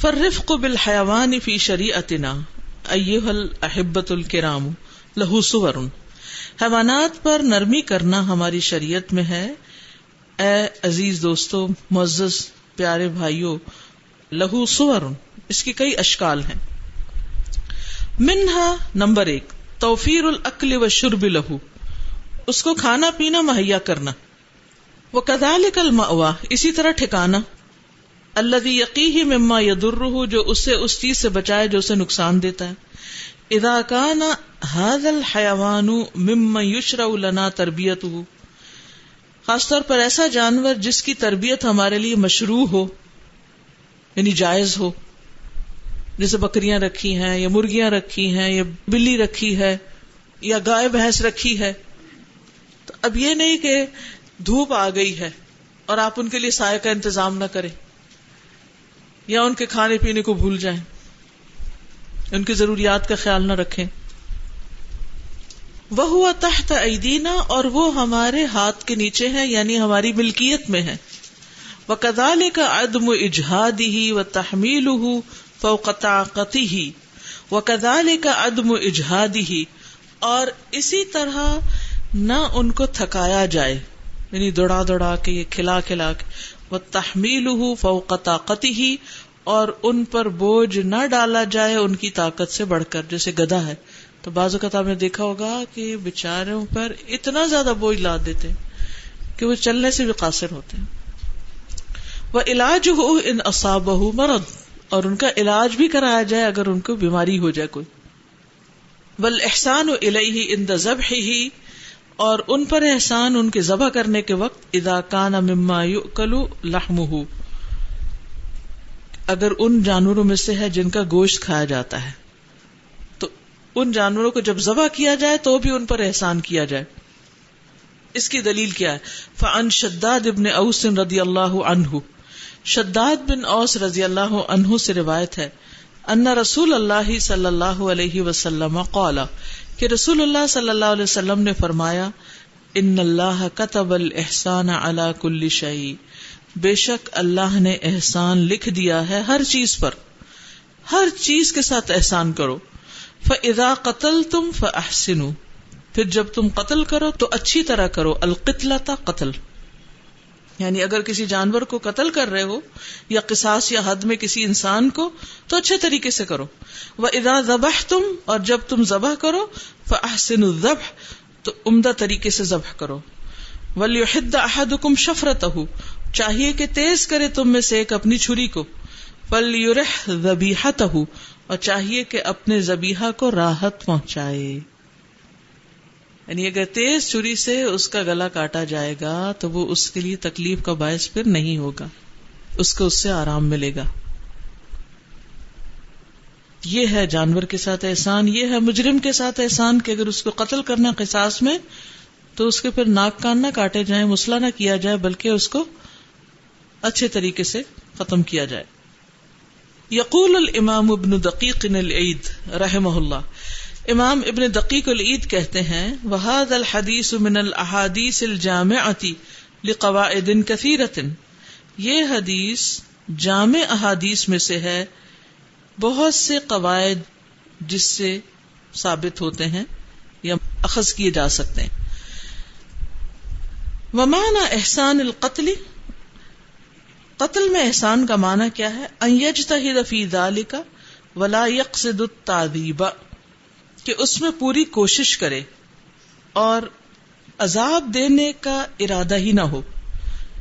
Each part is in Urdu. فالرفق بالحیوان فی شریعتنا ایہا الاحبۃ الکرام لہ صور. حیوانات پر نرمی کرنا ہماری شریعت میں ہے. اے عزیز دوستو، معزز پیارے بھائیو، لہو صور، اس کی کئی اشکال ہیں. منہا نمبر 1 توفیر الاکل والشرب لہو، اس کو کھانا پینا مہیا کرنا. وکذالک المأوا، اسی طرح ٹھکانہ. الذی یقیہ مما یضرہ، جو اسے اس چیز سے بچائے جو اسے نقصان دیتا ہے. اذا کان ھذا الحیوان مما یشرع لنا تربیتہ، خاص طور پر ایسا جانور جس کی تربیت ہمارے لیے مشروع ہو یعنی جائز ہو، جیسے بکریاں رکھی ہیں یا مرغیاں رکھی ہیں یا بلی رکھی ہے یا گائے بھینس رکھی ہے. تو اب یہ نہیں کہ دھوپ آ گئی ہے اور آپ ان کے لیے سائے کا انتظام نہ کریں یا ان کے کھانے پینے کو بھول جائیں، ان کی ضروریات کا خیال نہ رکھیں. وَهُوَ تَحْتَ أَيْدِينَا، اور وہ ہمارے ہاتھ کے نیچے ہیں یعنی ہماری ملکیت میں ہیں. وَكَذَلِكَ عَدْمُ إِجْهَادِهِ وَتَحْمِيلُهُ فَوْقَ طَاقَتِهِ. وَكَذَلِكَ عَدْمُ إِجْهَادِهِ، اور اسی طرح نہ ان کو تھکایا جائے یعنی دوڑا دوڑا کے یہ کھلا کھلا کے. وَتَحْمِيلُهُ فَوْقَ طَاقَتِهِ، اور ان پر بوجھ نہ ڈالا جائے ان کی طاقت سے بڑھ کر. جیسے گدھا ہے تو بعض اوقات آپ نے دیکھا ہوگا کہ بےچاروں پر اتنا زیادہ بوجھ لاد دیتے ہیں کہ وہ چلنے سے بھی قاصر ہوتے ہیں. وَعِلَاجُهُ إِنْ أَصَابَهُ مَرَضٌ، اور ان کا علاج بھی کرایا جائے اگر ان کو بیماری ہو جائے کوئی. وَالْإِحْسَانُ إِلَيْهِ عِنْدَ ذَبْحِهِ، اور ان پر احسان ان کے ذبح کرنے کے وقت. إِذَا كَانَ مِمَّا يُؤْكَلُ لَحْمُهُ، اگر ان جانوروں میں سے ہے جن کا گوشت کھایا جاتا ہے ان جانوروں کو جب ذبح کیا جائے تو بھی ان پر احسان کیا جائے. اس کی دلیل کیا ہے؟ فعن شداد بن اوس رضی اللہ عنہ، شداد بن اوس رضی اللہ عنہ سے روایت ہے، ان رسول اللہ صلی اللہ علیہ وسلم قال، کہ رسول اللہ صلی اللہ علیہ وسلم نے فرمایا، ان اللہ کتب الاحسان علی کل شیء، بے شک اللہ نے احسان لکھ دیا ہے ہر چیز پر، ہر چیز کے ساتھ احسان کرو. فَإِذَا قَتَلْتُمْ فَأَحْسِنُوا، پھر جب تم قتل کرو تو اچھی طرح کرو. القتلۃ قتل، یعنی اگر کسی جانور کو قتل کر رہے ہو یا قصاص یا حد میں کسی انسان کو تو اچھے طریقے سے کرو. وَإِذَا ذَبَحْتُمْ، اور جب تم ذبح کرو، فَأَحْسِنُوا الذَّبْحَ، تو عمدہ طریقے سے ذبح کرو. وَلْيُحِدَّ أَحَدُكُمْ شَفْرَتَهُ، چاہیے کہ تیز کرے تم میں سے ایک اپنی چھری کو. فَلْيُرِحْ ذَبِيحَتَهُ، اور چاہیے کہ اپنے ذبیحہ کو راحت پہنچائے، یعنی اگر تیز چھری سے اس کا گلا کاٹا جائے گا تو وہ اس کے لیے تکلیف کا باعث پھر نہیں ہوگا، اس کو اس سے آرام ملے گا. یہ ہے جانور کے ساتھ احسان، یہ ہے مجرم کے ساتھ احسان کہ اگر اس کو قتل کرنا قصاص میں تو اس کے پھر ناک کان نہ کاٹے جائیں، مسلح نہ کیا جائے، بلکہ اس کو اچھے طریقے سے ختم کیا جائے. یقول الامام ابن دقیق العید رحمہ اللہ، امام ابن دقیق العید کہتے ہیں، وهذا الحدیث من الاحادیث الجامعة لقواعد كثيرة، یہ حدیث جامع احادیث میں سے ہے بہت سے قواعد جس سے ثابت ہوتے ہیں یا اخذ کیے جا سکتے ہیں. ومعنى احسان القتل، قتل میں احسان کا معنی کیا ہے؟ ان یجتہد فی ذالک ولا یقصد التعذیب، کہ اس میں پوری کوشش کرے اور عذاب دینے کا ارادہ ہی نہ ہو،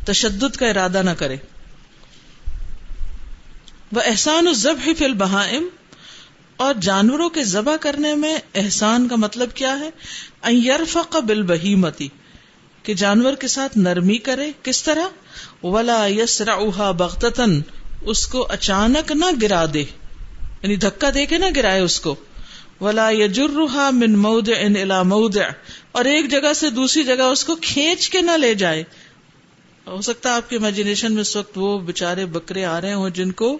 تشدد کا ارادہ نہ کرے. و احسان الذبح فی البہائم، اور جانوروں کے ذبح کرنے میں احسان کا مطلب کیا ہے؟ ان یرفق بالبہیمتی، کہ جانور کے ساتھ نرمی کرے. کس طرح؟ ولا یسرعها بغتتن، اس کو اچانک نہ گرا دے یعنی دھکا دے کے نہ گرائے اس کو. ولا یجرها من موضع الى موضع، اور ایک جگہ سے دوسری جگہ اس کو کھینچ کے نہ لے جائے. ہو سکتا ہے آپ کی امیجنیشن میں اس وقت وہ بےچارے بکرے آ رہے ہوں جن کو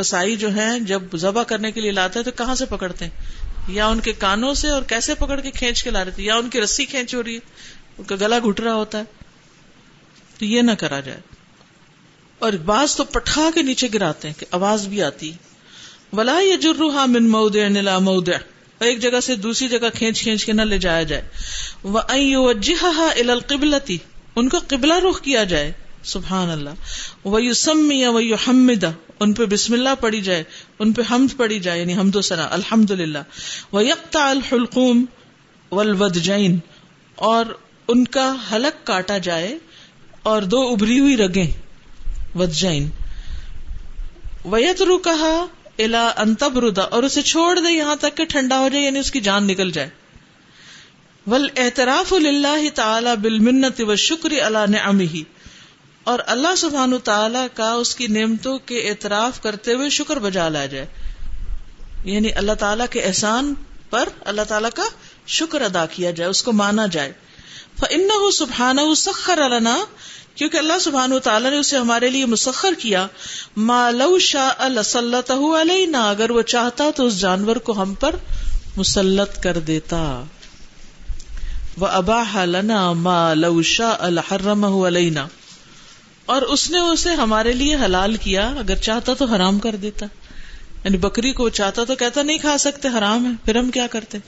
کسائی جو ہیں جب ذبح کرنے کے لیے لاتے ہیں تو کہاں سے پکڑتے ہیں، یا ان کے کانوں سے، اور کیسے پکڑ کے کھینچ کے لا رہے تھے، یا ان کی رسی کھینچ ہو رہی ہے، ان کا گلا گھٹ رہا ہوتا ہے، تو یہ نہ کرا جائے. اور بعض تو پٹخا کے نیچے گراتے ہیں کہ آواز بھی آتی. ولا یجرھا من موضع الی موضع, ایک جگہ سے دوسری جگہ کھینچ کھینچ کے نہ لے جایا جائے. وان یوجھھا الی القبلۃ, ان کو قبلہ رخ کیا جائے. سبحان اللہ. ویسمی ویحمد, ان پہ بسم اللہ پڑھی جائے, ان پہ حمد پڑھی جائے, یعنی حمد و ثنا, الحمدللہ. ویقطع الحلقوم والودجین, اور ان کا حلق کاٹا جائے اور دو ابری ہوئی رگیں, ودجین. ویترکہا الی ان تبرد, اور اسے چھوڑ دے یہاں تک کہ ٹھنڈا ہو جائے, یعنی اس کی جان نکل جائے. والاعتراف للہ تعالی بالمنت والشکر علی نعمہ, اور اللہ سبحانہ تعالیٰ کا اس کی نعمتوں کے اعتراف کرتے ہوئے شکر بجا لایا جائے, یعنی اللہ تعالیٰ کے احسان پر اللہ تعالیٰ کا شکر ادا کیا جائے, اس کو مانا جائے. فَإِنَّهُ سُبْحَانَهُ سَخَّرَ لَنَا, کیونکہ اللہ سبحانہ تعالیٰ نے اسے ہمارے لیے مسخر کیا. مَا لَوْ شَاءَ لَسَلَّطَهُ عَلَيْنَا, اگر وہ چاہتا تو اس جانور کو ہم پر مسلط کر دیتا. وَأَبَاحَ لَنَا مَا لَوْ شَاءَ لَحَرَّمَهُ عَلَيْنَا, اور اس نے اسے ہمارے لیے حلال کیا, اگر چاہتا تو حرام کر دیتا. یعنی بکری کو چاہتا تو کہتا نہیں کھا سکتے, حرام ہے, پھر ہم کیا کرتے.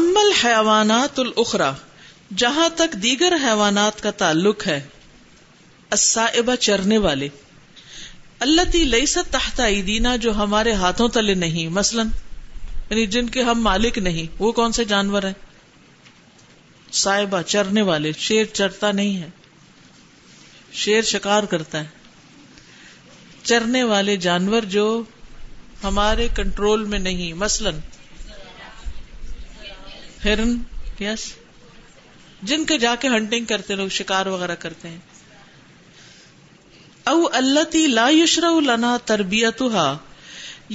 اما الحیوانات الاخرى, جہاں تک دیگر حیوانات کا تعلق ہے, السائبہ, چرنے والے, اللتی لیست تحت ایدینا, جو ہمارے ہاتھوں تلے نہیں, مثلا یعنی جن کے ہم مالک نہیں, وہ کون سے جانور ہیں؟ سائبہ, چرنے والے. شیر چرتا نہیں ہے, شیر شکار کرتا ہے. چرنے والے جانور جو ہمارے کنٹرول میں نہیں, مثلا ہرن, یس, جن کے جا کے ہنٹنگ کرتے لوگ, شکار وغیرہ کرتے ہیں. او اللتی لا یشرع لنا تربیتها,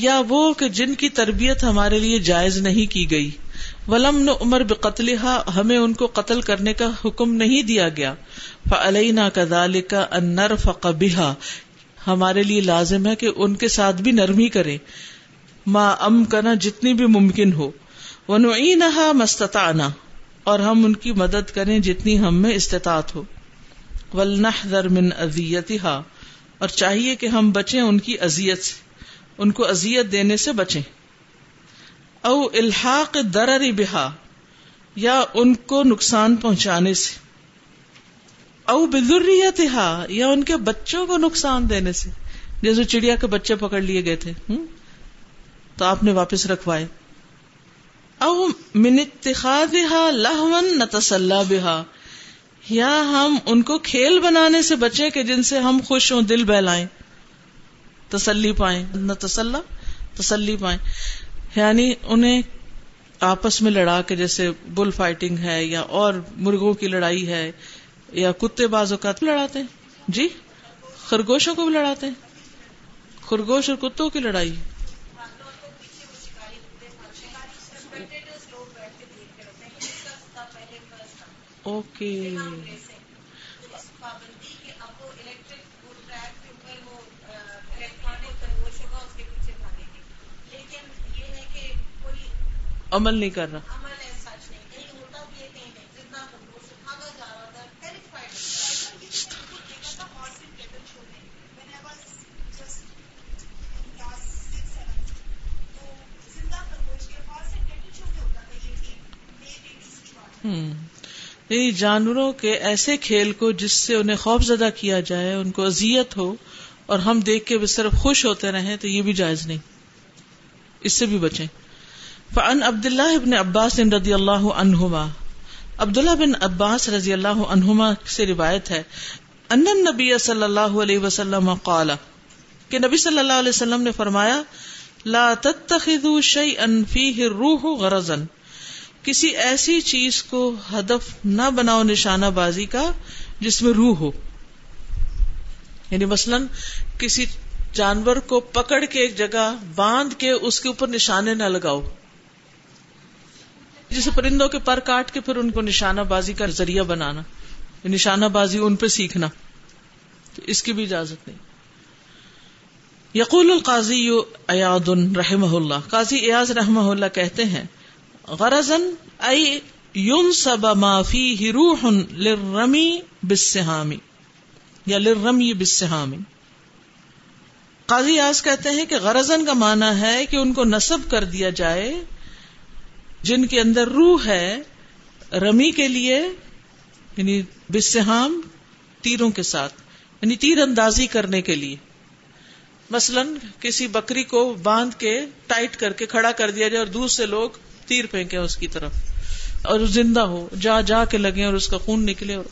یا وہ کہ جن کی تربیت ہمارے لیے جائز نہیں کی گئی. ولم نؤمر بقتلها, ہمیں ان کو قتل کرنے کا حکم نہیں دیا گیا. فعلینا کذالک ان نرفق بها, ہمارے لیے لازم ہے کہ ان کے ساتھ بھی نرمی کریں, ما امکنا, جتنی بھی ممکن ہو. ونعینها ما استطعنا, اور ہم ان کی مدد کریں جتنی ہم میں استطاعت ہو. ولنحذر من اذیتها, اور چاہیے کہ ہم بچیں ان کی اذیت سے, ان کو اذیت دینے سے بچیں. او الحاق درر بہا, یا ان کو نقصان پہنچانے سے. او بذریتہا, یا ان کے بچوں کو نقصان دینے سے, جیسے چڑیا کے بچے پکڑ لیے گئے تھے تو آپ نے واپس رکھوائے. او من اتخاذہا لہوا نتسلی بہا, یا ہم ان کو کھیل بنانے سے بچیں کہ جن سے ہم خوش ہوں, دل بہلائیں, تسلی پائیں. نتسلی, تسلی پائیں, یعنی انہیں آپس میں لڑا کے, جیسے بل فائٹنگ ہے یا اور مرغوں کی لڑائی ہے, یا کتے بعض اوقات لڑاتے ہیں, جی خرگوشوں کو بھی لڑاتے ہیں, خرگوش اور کتوں کی لڑائی. اوکے, عمل نہیں کر رہا. یعنی جانوروں کے ایسے کھیل کو جس سے انہیں خوف زدہ کیا جائے, ان کو اذیت ہو اور ہم دیکھ کے صرف خوش ہوتے رہیں, تو یہ بھی جائز نہیں, اس سے بھی بچیں. فعن عبداللہ بن عباس رضی اللہ عنہما, عبداللہ بن عباس رضی اللہ عنہما سے روایت ہے, ان النبی صلی اللہ علیہ وسلم قال, کہ نبی صلی اللہ علیہ وسلم نے فرمایا, لا تتخذوا شیئا فیہ الروح غرضا, کسی ایسی چیز کو ہدف نہ بناؤ, نشانہ بازی کا, جس میں روح ہو. یعنی مثلا کسی جانور کو پکڑ کے ایک جگہ باندھ کے اس کے اوپر نشانے نہ لگاؤ, جسے پرندوں کے پر کاٹ کے پھر ان کو نشانہ بازی کا ذریعہ بنانا, نشانہ بازی ان پہ سیکھنا, تو اس کی بھی اجازت نہیں. یقول القاضی عیاض رحمہ اللہ, قاضی عیاض رحمہ اللہ کہتے ہیں, غرضاً ای ینصب ما فیہ روح للرمی بالسہام, یا للرمی بالسهام. قاضی عاص کہتے ہیں کہ غرضاً کا معنی ہے کہ ان کو نصب کر دیا جائے جن کے اندر روح ہے رمی کے لیے، یعنی بالسهام تیروں کے ساتھ، یعنی تیر اندازی کرنے کے لیے. مثلاً کسی بکری کو باندھ کے ٹائٹ کر کے کھڑا کر دیا جائے اور دور سے لوگ تیر پھینکے اس کی طرف اور زندہ ہو، جا جا کے لگے اور اس کا خون نکلے. اور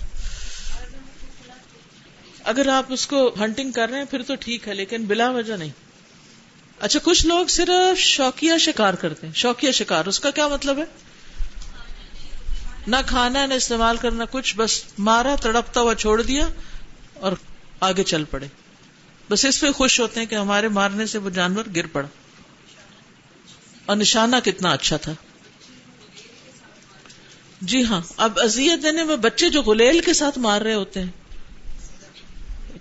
اگر آپ اس کو ہنٹنگ کر رہے ہیں پھر تو ٹھیک ہے، لیکن بلا وجہ نہیں. اچھا، کچھ لوگ صرف شوقیہ شکار کرتے ہیں. شوقیہ شکار اس کا کیا مطلب ہے؟ نہ کھانا نہ استعمال کرنا کچھ، بس مارا تڑپتا ہوا چھوڑ دیا اور آگے چل پڑے، بس اس پہ خوش ہوتے ہیں کہ ہمارے مارنے سے وہ جانور گر پڑا. اور نشانہ کتنا اچھا تھا. جی ہاں، اب اذیت دینے میں بچے جو غلیل کے ساتھ مار رہے ہوتے ہیں،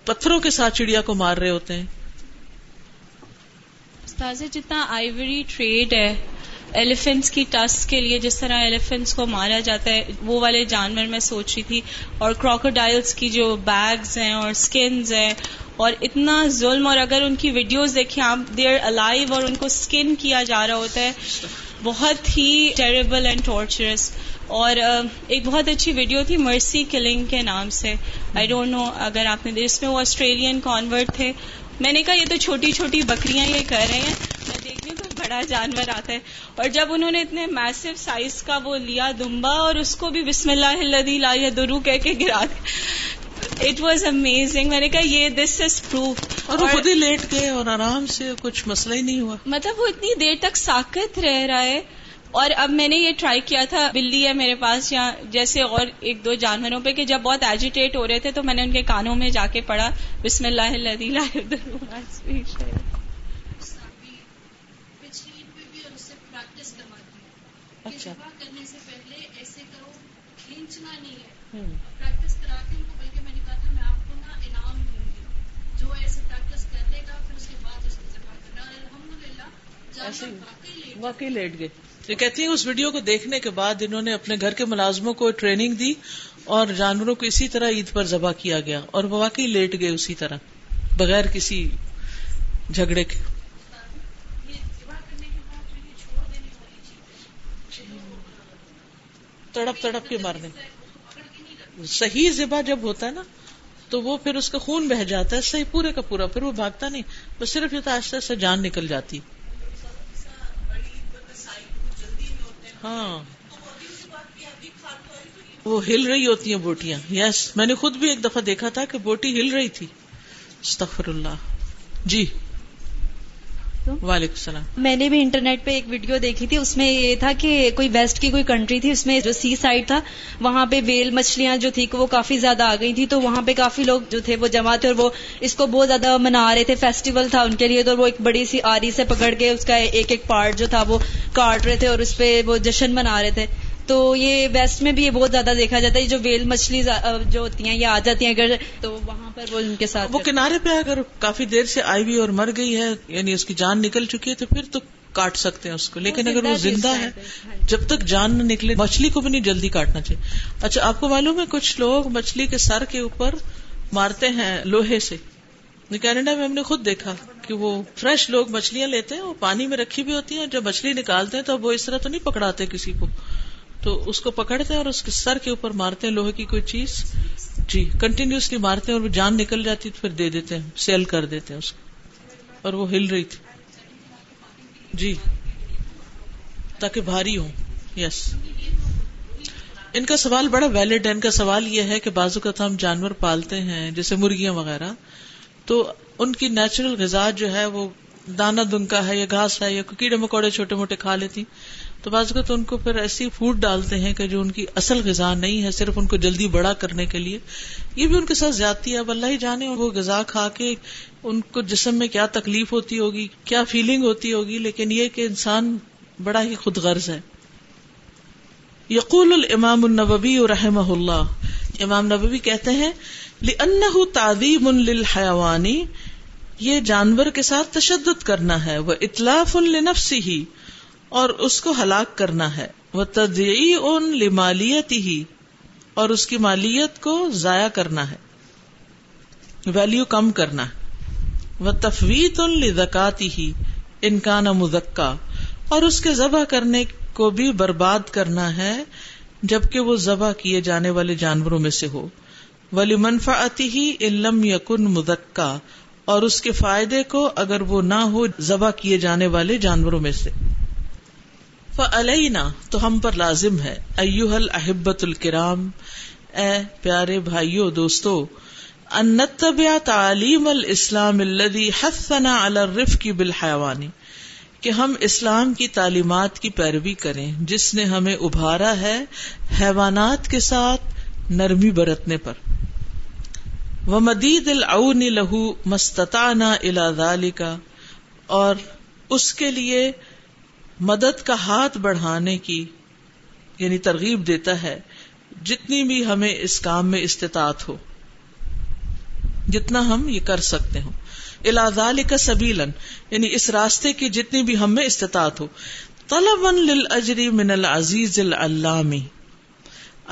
پتھروں کے ساتھ چڑیا کو مار رہے ہوتے ہیں. استاذ، جتنا آئیوری ٹریڈ ہے ایلیفنٹس کی ٹسک کے لیے، جس طرح ایلیفنٹس کو مارا جاتا ہے، وہ والے جانور میں سوچ رہی تھی، اور کراکوڈائلز کی جو بیگز ہیں اور سکنز ہیں، اور اتنا ظلم. اور اگر ان کی ویڈیوز دیکھیں آپ، دے آر الائیو اور ان کو سکن کیا جا رہا ہوتا ہے، بہت ہی ٹیریبل اینڈ ٹارچرس. اور ایک بہت اچھی ویڈیو تھی مرسی کلنگ کے نام سے، آئی ڈونٹ نو اگر آپ نے، اس میں وہ آسٹریلین کانورٹ تھے. میں نے کہا یہ تو چھوٹی چھوٹی بکریاں یہ کر رہے ہیں، میں دیکھنے کو بڑا جانور آتا ہے. اور جب انہوں نے اتنے میسو سائز کا وہ لیا دمبا اور اس کو بھی بسم اللہ الذی لا یضر کہہ کے گرا دیا، اٹ واز امیزنگ. میں نے کہا یہ دس از پروف. اور وہ خود ہی لیٹ گئے اور آرام سے، کچھ مسئلہ ہی نہیں ہوا. مطلب وہ اتنی دیر تک ساکت رہ رہا ہے. اور اب میں نے یہ ٹرائی کیا تھا، بلی ہے میرے پاس یہاں جیسے، اور ایک دو جانوروں پہ، کہ جب بہت ایجیٹیٹ ہو رہے تھے تو میں نے ان کے کانوں میں جا کے پڑا بسم اللہ الذی لا یضر. اچھا، کرنے سے پہلے ایسے کرو، کھینچنا نہیں ہے. پریکٹس کرا کے ان کو، بلکہ میں نے کہا تھا میں آپ کو نا انعام دوں گی، جو ایسے پریکٹس کر لے گا پھر اس کے بعد اس کو ذبح کرنا. اور الحمدللہ واقعی لیٹ گئے. یہ کہتی ہیں اس ویڈیو کو دیکھنے کے بعد انہوں نے اپنے گھر کے ملازموں کو ٹریننگ دی اور جانوروں کو اسی طرح عید پر ذبح کیا گیا، اور وہ واقعی لیٹ گئے اسی طرح بغیر کسی جھگڑے کے. تڑپ تڑپ کے مارنے. صحیح ذبح جب ہوتا ہے نا تو وہ پھر اس کا خون بہہ جاتا ہے صحیح پورے کا پورا، پھر وہ بھاگتا نہیں، وہ صرف یہ تو آہستہ آہستہ جان نکل جاتی. ہاں، وہ ہل رہی ہوتی ہیں بوٹیاں. یس، میں نے خود بھی ایک دفعہ دیکھا تھا کہ بوٹی ہل رہی تھی. استغفر اللہ. جی، وعلیکم السلام. میں نے بھی انٹرنیٹ پہ ایک ویڈیو دیکھی تھی، اس میں یہ تھا کہ کوئی ویسٹ کی کوئی کنٹری تھی، اس میں جو سی سائڈ تھا وہاں پہ ویل مچھلیاں جو تھی وہ کافی زیادہ آ گئی تھی، تو وہاں پہ کافی لوگ جو تھے وہ جمع تھے اور وہ اس کو بہت زیادہ منا رہے تھے، فیسٹیول تھا ان کے لیے. تو وہ ایک بڑی سی آری سے پکڑ کے اس کا ایک ایک پارٹ جو تھا وہ کاٹ رہے تھے اور اس پہ وہ جشن منا رہے تھے. تو یہ ویسٹ میں بھی یہ بہت زیادہ دیکھا جاتا ہے، جو ویل مچھلی جو ہوتی ہیں یہ آ جاتی ہیں اگر، تو وہاں پر وہ ان کے ساتھ، وہ کنارے پہ اگر کافی دیر سے آئی ہوئی اور مر گئی ہے، یعنی اس کی جان نکل چکی ہے، تو پھر تو کاٹ سکتے ہیں اس کو، لیکن اگر وہ زندہ ہے جب تک جان نہ نکلے مچھلی کو بھی نہیں جلدی کاٹنا چاہیے. اچھا، آپ کو معلوم ہے کچھ لوگ مچھلی کے سر کے اوپر مارتے ہیں لوہے سے. کینیڈا میں ہم نے خود دیکھا کہ وہ فریش لوگ مچھلیاں لیتے ہیں، وہ پانی میں رکھی بھی ہوتی ہیں، اور جب مچھلی نکالتے ہیں تو وہ اس طرح تو نہیں پکڑاتے کسی کو، تو اس کو پکڑتے ہیں اور اس کے سر کے اوپر مارتے ہیں لوہے کی کوئی چیز. جی، کنٹینیوسلی مارتے ہیں اور وہ جان نکل جاتی ہے، پھر دے دیتے ہیں، سیل کر دیتے ہیں اس کو. اور وہ ہل رہی تھی، جی، تاکہ بھاری ہوں. یس، ان کا سوال بڑا ویلڈ ہے. ان کا سوال یہ ہے کہ بعض اوقات ہم جانور پالتے ہیں جیسے مرغیاں وغیرہ، تو ان کی نیچرل غذا جو ہے وہ دانہ دنکا ہے یا گھاس ہے یا کیڑے مکوڑے چھوٹے موٹے کھا لیتی، تو بعض اوقات ان کو پھر ایسی فوڈ ڈالتے ہیں کہ جو ان کی اصل غذا نہیں ہے، صرف ان کو جلدی بڑا کرنے کے لیے. یہ بھی ان کے ساتھ زیادتی ہے. اب اللہ ہی جانے وہ غذا کھا کے ان کو جسم میں کیا تکلیف ہوتی ہوگی، کیا فیلنگ ہوتی ہوگی، لیکن یہ کہ انسان بڑا ہی خود غرض ہے. یقول الامام النووی رحمہ اللہ، امام نووی کہتے ہیں لأنه تعظیم للحیوان، یہ جانور کے ساتھ تشدد کرنا ہے، وہ اتلاف لنفسه، اور اس کو ہلاک کرنا ہے، وہ تضییع لمالیتہ، اور اس کی مالیت کو ضائع کرنا ہے. ویلیو کم کرنا. وتفویض لزکاتہ ان کان مزکا, اور اس کے ذبح کرنے کو بھی برباد کرنا ہے جبکہ وہ ذبح کیے جانے والے جانوروں میں سے ہو. ولمنفعتہ ان لم یکن مزکا, اور اس کے فائدے کو اگر وہ نہ ہو ذبح کیے جانے والے جانوروں میں سے. فعلینا, تو ہم پر لازم ہے, ایھا الاحبۃ الکرام, اے پیارے بھائیو دوستو, ان نتبع تعلیم الاسلام الذی حثنا علی الرفق بالحیوان, کہ ہم اسلام کی تعلیمات کی پیروی کریں جس نے ہمیں ابھارا ہے حیوانات کے ساتھ نرمی برتنے پر. ومدید العون لہ ما استطعنا الی ذلک, اور اس کے لیے مدد کا ہاتھ بڑھانے کی یعنی ترغیب دیتا ہے جتنی بھی ہمیں اس کام میں استطاعت ہو, جتنا ہم یہ کر سکتے ہوں. الی ذلک سبیلا, یعنی اس راستے کی جتنی بھی ہم میں استطاعت ہو. طلبا للاجر من العزیز العلام,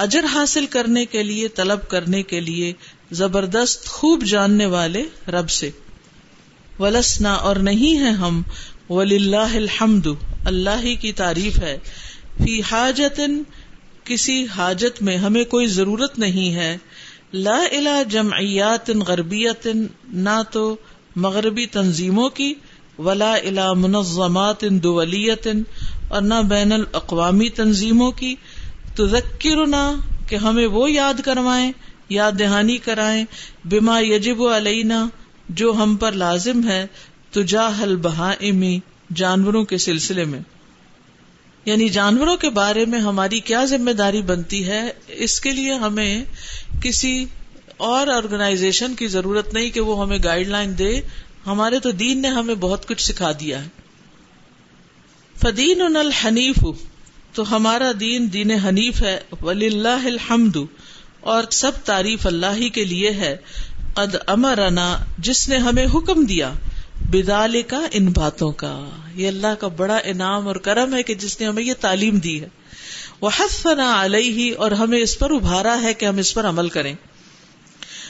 اجر حاصل کرنے کے لیے, طلب کرنے کے لیے زبردست خوب جاننے والے رب سے. ولسنا, اور نہیں ہیں ہم, وللہ الحمد, اللہ ہی کی تعریف ہے, فی حاجت, کسی حاجت میں, ہمیں کوئی ضرورت نہیں ہے, لا الہ جمعیات غربیت, نہ تو مغربی تنظیموں کی, ولا الہ منظمات دولیت, اور نہ بین الاقوامی تنظیموں کی, تذکرنا, کہ ہمیں وہ یاد کروائیں, یاد دہانی کرائیں, بما یجب علینا, جو ہم پر لازم ہے, تجاہ البہائم, جانوروں کے سلسلے میں. یعنی جانوروں کے بارے میں ہماری کیا ذمہ داری بنتی ہے, اس کے لیے ہمیں کسی اور آرگنائزیشن کی ضرورت نہیں کہ وہ ہمیں گائیڈ لائن دے, ہمارے تو دین نے ہمیں بہت کچھ سکھا دیا ہے. فدیننا الحنیف, تو ہمارا دین دین حنیف ہے. وللہ الحمد, اور سب تعریف اللہ ہی کے لیے ہے. قد امرنا, جس نے ہمیں حکم دیا, بدالے کا, ان باتوں کا. یہ اللہ کا بڑا انعام اور کرم ہے کہ جس نے ہمیں یہ تعلیم دی ہے. وحثنا علیہ, اور ہمیں اس پر ابھارا ہے کہ ہم اس پر عمل کریں.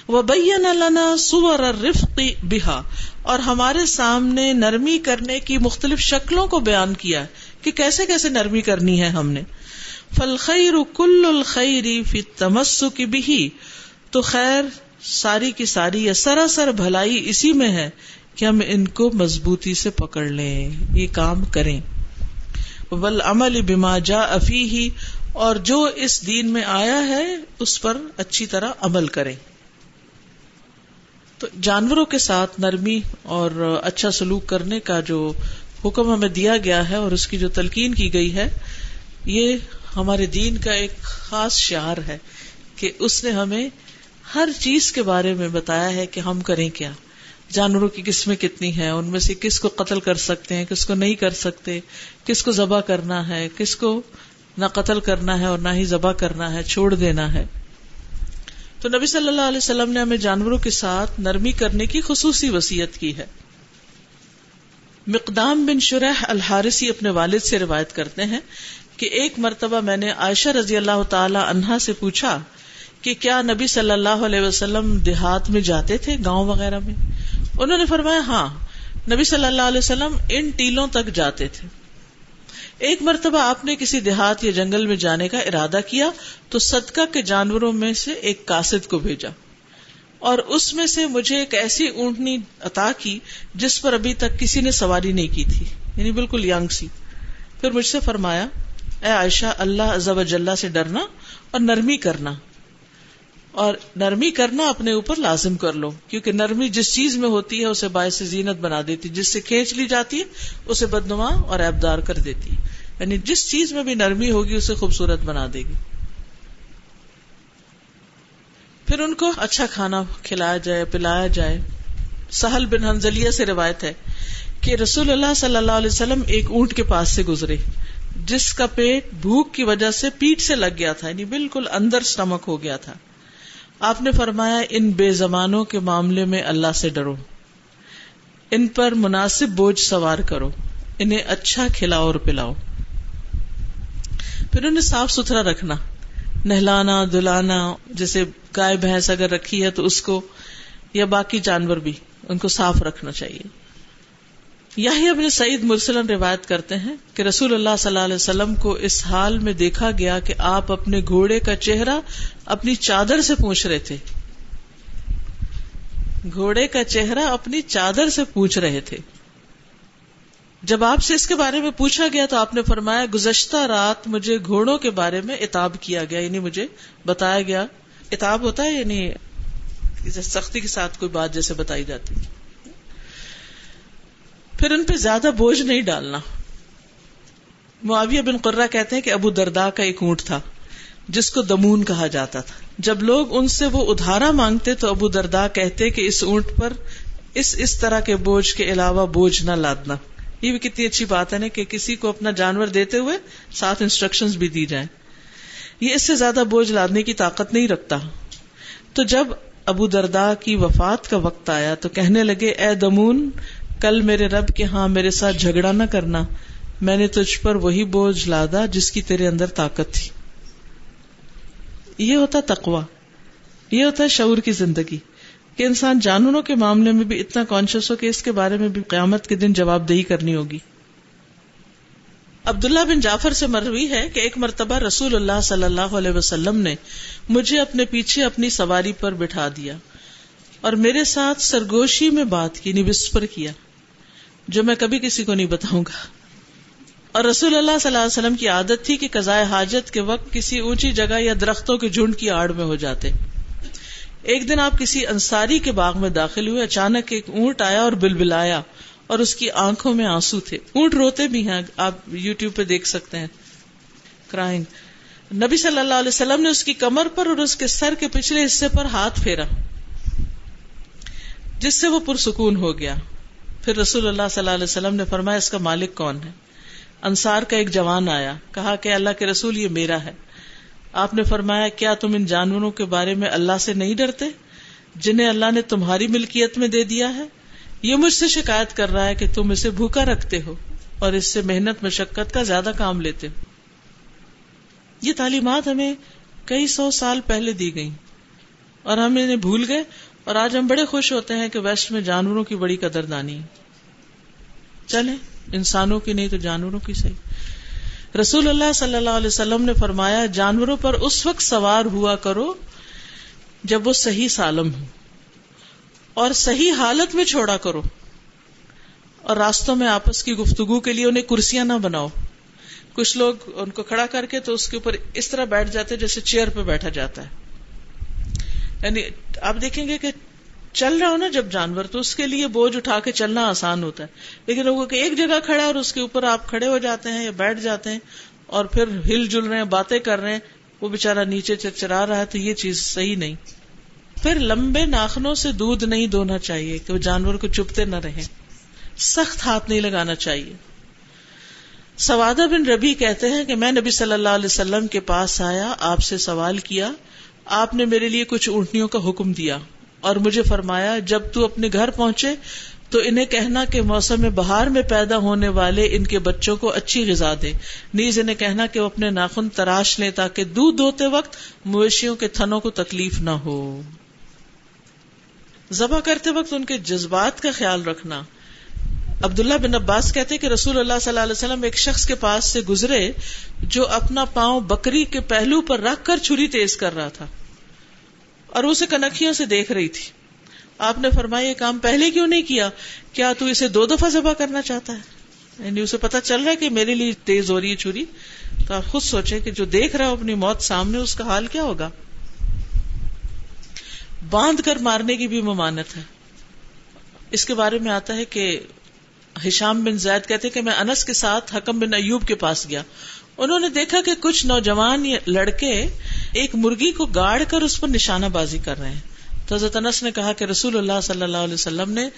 وبین لنا صور الرفق بہا, اور ہمارے سامنے نرمی کرنے کی مختلف شکلوں کو بیان کیا کہ کیسے کیسے نرمی کرنی ہے ہم نے. فالخیر کل الخیر فی التمسک بہ, تو خیر ساری کی ساری یا سراسر بھلائی اسی میں ہے کہ ہم ان کو مضبوطی سے پکڑ لیں, یہ کام کریں. والعمل بما جاء فیہ, اور جو اس دین میں آیا ہے اس پر اچھی طرح عمل کریں. تو جانوروں کے ساتھ نرمی اور اچھا سلوک کرنے کا جو حکم ہمیں دیا گیا ہے اور اس کی جو تلقین کی گئی ہے, یہ ہمارے دین کا ایک خاص شعار ہے کہ اس نے ہمیں ہر چیز کے بارے میں بتایا ہے کہ ہم کریں کیا, جانوروں کی قسمیں کتنی ہیں, ان میں سے کس کو قتل کر سکتے ہیں, کس کو نہیں کر سکتے, کس کو ذبح کرنا ہے, کس کو نہ قتل کرنا ہے اور نہ ہی ذبح کرنا ہے, چھوڑ دینا ہے. تو نبی صلی اللہ علیہ وسلم نے ہمیں جانوروں کے ساتھ نرمی کرنے کی خصوصی وصیت کی ہے. مقدام بن شرح الحارثی اپنے والد سے روایت کرتے ہیں کہ ایک مرتبہ میں نے عائشہ رضی اللہ تعالی عنہا سے پوچھا کہ کیا نبی صلی اللہ علیہ وسلم دیہات میں جاتے تھے, گاؤں وغیرہ میں؟ انہوں نے فرمایا ہاں, نبی صلی اللہ علیہ وسلم ان ٹیلوں تک جاتے تھے. ایک مرتبہ آپ نے کسی دیہات یا جنگل میں جانے کا ارادہ کیا تو صدقہ کے جانوروں میں سے ایک قاصد کو بھیجا, اور اس میں سے مجھے ایک ایسی اونٹنی عطا کی جس پر ابھی تک کسی نے سواری نہیں کی تھی, یعنی بالکل ینگ سی. پھر مجھ سے فرمایا, اے عائشہ, اللہ عز و جل سے ڈرنا اور نرمی کرنا, اور نرمی کرنا اپنے اوپر لازم کر لو, کیونکہ نرمی جس چیز میں ہوتی ہے اسے باعث زینت بنا دیتی, جس سے کھینچ لی جاتی ہے اسے بدنما اور عیبدار کر دیتی, یعنی جس چیز میں بھی نرمی ہوگی اسے خوبصورت بنا دے گی. پھر ان کو اچھا کھانا کھلایا جائے, پلایا جائے. سہل بن حنزلیہ سے روایت ہے کہ رسول اللہ صلی اللہ علیہ وسلم ایک اونٹ کے پاس سے گزرے جس کا پیٹ بھوک کی وجہ سے پیٹ سے لگ گیا تھا, یعنی بالکل اندر سٹمک ہو گیا تھا. آپ نے فرمایا, ان بے زمانوں کے معاملے میں اللہ سے ڈرو, ان پر مناسب بوجھ سوار کرو, انہیں اچھا کھلاؤ اور پلاؤ, پھر انہیں صاف ستھرا رکھنا, نہلانا دھلانا, جیسے گائے بھینس اگر رکھی ہے تو اس کو یا باقی جانور بھی ان کو صاف رکھنا چاہیے۔ یحییٰ بن سعید مرسلن روایت کرتے ہیں کہ رسول اللہ صلی اللہ علیہ وسلم کو اس حال میں دیکھا گیا کہ آپ اپنے گھوڑے کا چہرہ اپنی چادر سے پوچھ رہے تھے، گھوڑے کا چہرہ اپنی چادر سے پوچھ رہے تھے۔ جب آپ سے اس کے بارے میں پوچھا گیا تو آپ نے فرمایا، گزشتہ رات مجھے گھوڑوں کے بارے میں عتاب کیا گیا، یعنی مجھے بتایا گیا۔ عتاب ہوتا ہے یعنی سختی کے ساتھ کوئی بات جیسے بتائی جاتی ہے۔ پھر ان پہ زیادہ بوجھ نہیں ڈالنا۔ معاویہ بن قرہ کہتے ہیں کہ ابو درداء کا ایک اونٹ تھا جس کو دمون کہا جاتا تھا، جب لوگ ان سے وہ ادھارا مانگتے تو ابو درداء کہتے کہ اس اونٹ پر اس طرح کے بوجھ کے علاوہ بوجھ نہ لادنا۔ یہ بھی کتنی اچھی بات ہے نا کہ کسی کو اپنا جانور دیتے ہوئے ساتھ انسٹرکشنز بھی دی جائیں۔ یہ اس سے زیادہ بوجھ لادنے کی طاقت نہیں رکھتا۔ تو جب ابو درداء کی وفات کا وقت آیا تو کہنے لگے، اے دمون، کل میرے رب کے ہاں میرے ساتھ جھگڑا نہ کرنا، میں نے تجھ پر وہی بوجھ لادا جس کی تیرے اندر طاقت تھی۔ یہ ہوتا تقویٰ، یہ ہوتا شعور کی زندگی کہ انسان جانوروں کے معاملے میں بھی اتنا کانشیس ہو کہ اس کے بارے میں بھی قیامت کے دن جواب دہی کرنی ہوگی۔ عبداللہ بن جعفر سے مروی ہے کہ ایک مرتبہ رسول اللہ صلی اللہ علیہ وسلم نے مجھے اپنے پیچھے اپنی سواری پر بٹھا دیا اور میرے ساتھ سرگوشی میں بات کی، وسپر کیا، جو میں کبھی کسی کو نہیں بتاؤں گا۔ اور رسول اللہ صلی اللہ علیہ وسلم کی عادت تھی کہ قضاء حاجت کے وقت کسی اونچی جگہ یا درختوں کے جھنڈ کی آڑ میں ہو جاتے۔ ایک دن آپ کسی انصاری کے باغ میں داخل ہوئے، اچانک ایک اونٹ آیا اور بلبلایا اور اس کی آنکھوں میں آنسو تھے۔ اونٹ روتے بھی ہیں، آپ یوٹیوب پہ دیکھ سکتے ہیں، کرائنگ۔ نبی صلی اللہ علیہ وسلم نے اس کی کمر پر اور اس کے سر کے پچھلے حصے پر ہاتھ پھیرا جس سے وہ پرسکون ہو گیا۔ پھر رسول اللہ صلی اللہ علیہ وسلم نے فرمایا، اس کا مالک کون ہے؟ انصار کا ایک جوان آیا، کہا کہ اللہ کے رسول یہ میرا ہے۔ آپ نے فرمایا، کیا تم ان جانوروں کے بارے میں اللہ سے نہیں ڈرتے جنہیں اللہ نے تمہاری ملکیت میں دے دیا ہے؟ یہ مجھ سے شکایت کر رہا ہے کہ تم اسے بھوکا رکھتے ہو اور اس سے محنت مشقت کا زیادہ کام لیتے ہو۔ یہ تعلیمات ہمیں کئی سو سال پہلے دی گئیں اور ہم انہیں بھول گئے، اور آج ہم بڑے خوش ہوتے ہیں کہ ویسٹ میں جانوروں کی بڑی قدردانی ہے۔ چلیں، انسانوں کی نہیں تو جانوروں کی صحیح۔ رسول اللہ صلی اللہ علیہ وسلم نے فرمایا، جانوروں پر اس وقت سوار ہوا کرو جب وہ صحیح سالم ہو، اور صحیح حالت میں چھوڑا کرو، اور راستوں میں آپس کی گفتگو کے لیے انہیں کرسیاں نہ بناؤ۔ کچھ لوگ ان کو کھڑا کر کے تو اس کے اوپر اس طرح بیٹھ جاتے جیسے چیئر پہ بیٹھا جاتا ہے۔ یعنی آپ دیکھیں گے کہ چل رہا ہو نا جب جانور، تو اس کے لیے بوجھ اٹھا کے چلنا آسان ہوتا ہے، لیکن وہ کہ ایک جگہ کھڑا اور اس کے اوپر آپ کھڑے ہو جاتے ہیں یا بیٹھ جاتے ہیں اور پھر ہل جل رہے ہیں، باتیں کر رہے ہیں، وہ بےچارا نیچے چرچرا رہا ہے، تو یہ چیز صحیح نہیں۔ پھر لمبے ناخنوں سے دودھ نہیں دونا چاہیے کہ وہ جانور کو چبھتے نہ رہیں، سخت ہاتھ نہیں لگانا چاہیے۔ سوادہ بن ربیع کہتے ہیں کہ میں نبی صلی اللہ علیہ وسلم کے پاس آیا، آپ سے سوال کیا، آپ نے میرے لیے کچھ اونٹنیوں کا حکم دیا اور مجھے فرمایا، جب تو اپنے گھر پہنچے تو انہیں کہنا کہ موسم بہار میں پیدا ہونے والے ان کے بچوں کو اچھی غذا دے، نیز انہیں کہنا کہ وہ اپنے ناخن تراش لیں تاکہ دودھ دوتے وقت مویشیوں کے تھنوں کو تکلیف نہ ہو۔ ذبح کرتے وقت ان کے جذبات کا خیال رکھنا۔ عبداللہ بن عباس کہتے کہ رسول اللہ صلی اللہ علیہ وسلم ایک شخص کے پاس سے گزرے جو اپنا پاؤں بکری کے پہلو پر رکھ کر چھری تیز کر رہا تھا اور اسے کنکھیوں سے دیکھ رہی تھی۔ آپ نے فرمایا، یہ کام پہلے کیوں نہیں کیا؟ کیا تو اسے 2 دفعہ ذبح کرنا چاہتا ہے؟ یعنی اسے پتا چل رہا ہے کہ میرے لیے تیز ہو رہی ہے چھری، تو آپ خود سوچیں کہ جو دیکھ رہا ہو اپنی موت سامنے، اس کا حال کیا ہوگا۔ باندھ کر مارنے کی بھی ممانعت ہے۔ اس کے بارے میں آتا ہے کہ ہشام بن زید کہتے کہ میں انس کے ساتھ حکم بن ایوب کے پاس گیا، انہوں نے دیکھا کہ کچھ نوجوان لڑکے ایک مرغی کو گاڑ کر اس پر نشانہ بازی کر رہے ہیں، تو حضرت انس نے کہا کہ رسول اللہ صلی اللہ علیہ وسلم نے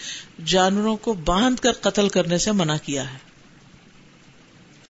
جانوروں کو باندھ کر قتل کرنے سے منع کیا ہے۔